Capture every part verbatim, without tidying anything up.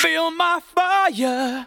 Feel my fire.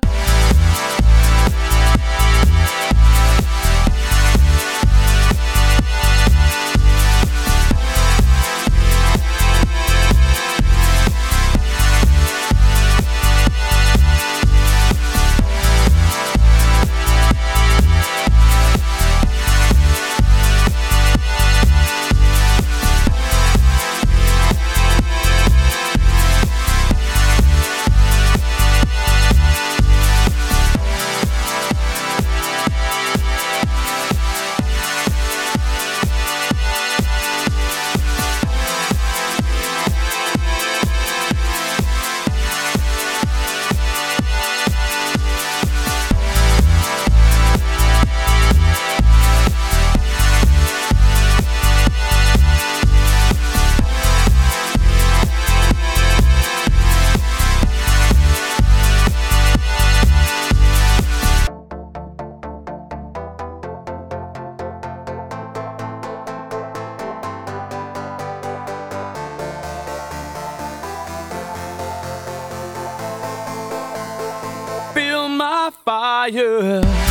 Feel my fire.